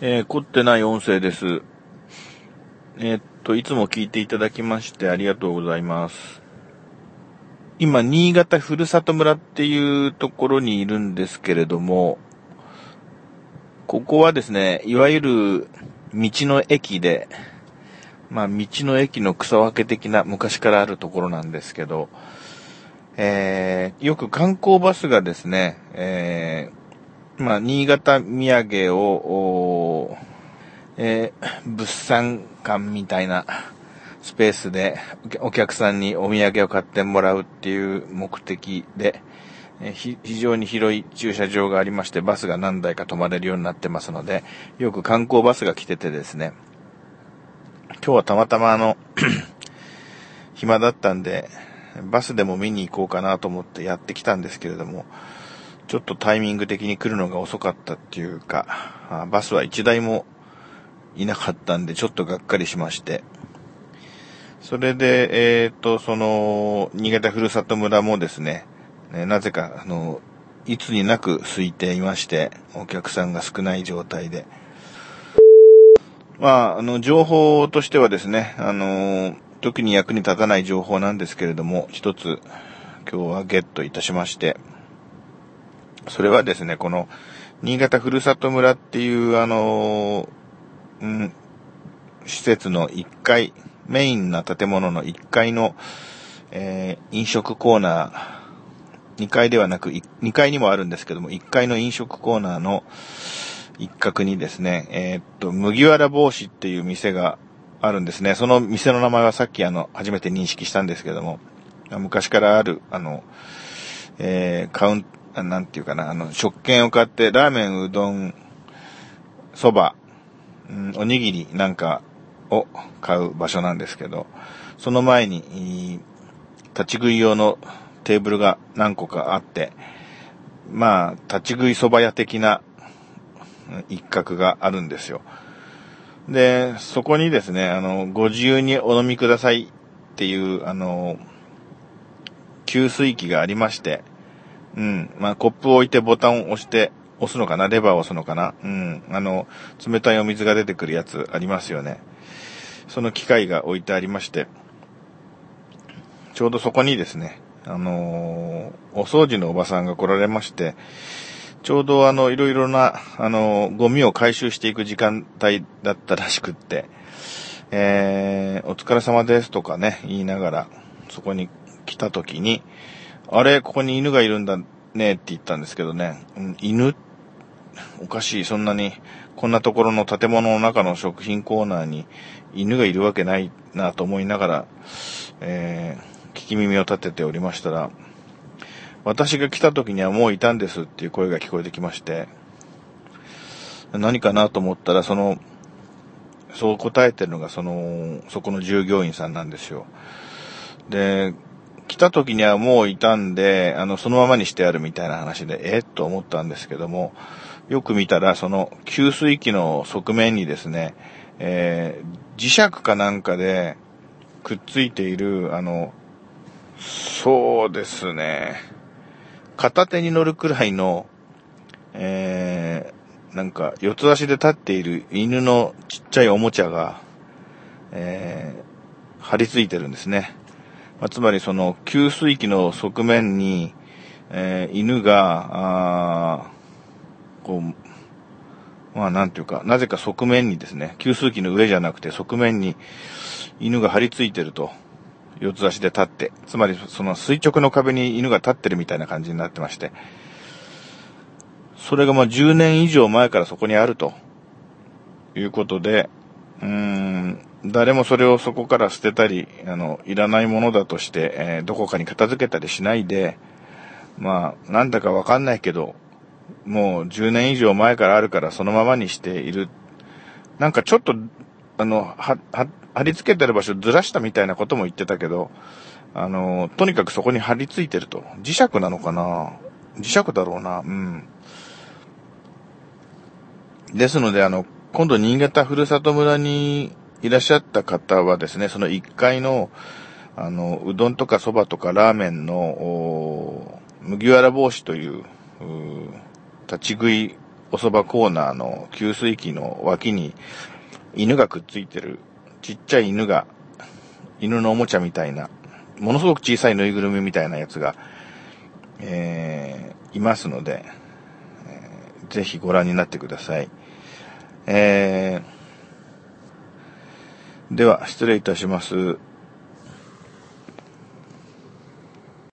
凝ってない音声です。いつも聞いていただきましてありがとうございます。今、新潟ふるさと村っていうところにいるんですけれども、ここはですね、いわゆる道の駅で、道の駅の草分け的な昔からあるところなんですけど、よく観光バスがですね、新潟土産を、物産館みたいなスペースでお客さんにお土産を買ってもらうっていう目的で、非常に広い駐車場がありまして、バスが何台か止まれるようになってますので、よく観光バスが来ててですね、今日はたまたま暇だったんでバスでも見に行こうかなと思ってやってきたんですけれども、ちょっとタイミング的に来るのが遅かったっていうか、バスは一台もいなかったんで、ちょっとがっかりしまして。それで、その、新潟ふるさと村もですね、なぜか、いつになく空いていまして、お客さんが少ない状態で。情報としてはですね、特に役に立たない情報なんですけれども、一つ、今日はゲットいたしまして、それはですね、この新潟ふるさと村っていう施設の1階、メインな建物の1階の、飲食コーナー、2階ではなく2階にもあるんですけども、1階の飲食コーナーの一角にですね、麦わら帽子っていう店があるんですね。その店の名前はさっき初めて認識したんですけども、昔からあるカウントなんていうかな、食券を買ってラーメン、うどん、そば、おにぎりなんかを買う場所なんですけど、その前に立ち食い用のテーブルが何個かあって、立ち食いそば屋的な一角があるんですよ。で、そこにですね、ご自由にお飲みくださいっていう給水器がありまして、コップを置いてボタンを押すのかな、レバーを押すのかな、冷たいお水が出てくるやつありますよね。その機械が置いてありまして、ちょうどそこにですね、お掃除のおばさんが来られまして、ちょうどいろいろな、ゴミを回収していく時間帯だったらしくって、お疲れ様ですとかね、言いながら、そこに来た時に、あれ、ここに犬がいるんだねって言ったんですけどね、犬おかしい、そんなにこんなところの建物の中の食品コーナーに犬がいるわけないなと思いながら、聞き耳を立てておりましたら、私が来た時にはもういたんですっていう声が聞こえてきまして、何かなと思ったら、そう答えてるのがそこの従業員さんなんですよ。で、来た時にはもういたんで、そのままにしてあるみたいな話で、と思ったんですけども、よく見たら、その給水器の側面にですね、磁石かなんかでくっついている、そうですね、片手に乗るくらいの、なんか四つ足で立っている犬のちっちゃいおもちゃが、張り付いてるんですね。つまりその給水器の側面に、犬がなんていうか、なぜか側面にですね、給水器の上じゃなくて側面に犬が張り付いてると、四つ足で立って、つまりその垂直の壁に犬が立ってるみたいな感じになってまして、それが10年以上前からそこにあるということで、誰もそれをそこから捨てたり、いらないものだとして、どこかに片付けたりしないで、なんだかわかんないけど、もう10年以上前からあるからそのままにしている。なんかちょっと、貼り付けてる場所ずらしたみたいなことも言ってたけど、とにかくそこに貼り付いてると。磁石なのかな？磁石だろうな。ですので、今度新潟ふるさと村に、いらっしゃった方はですね、その1階の、うどんとかそばとかラーメンの、麦わら帽子という、立ち食いお蕎麦コーナーの給水器の脇に犬がくっついてる、ちっちゃい犬が、犬のおもちゃみたいな、ものすごく小さいぬいぐるみみたいなやつが、いますので、ぜひご覧になってください。では失礼いたします。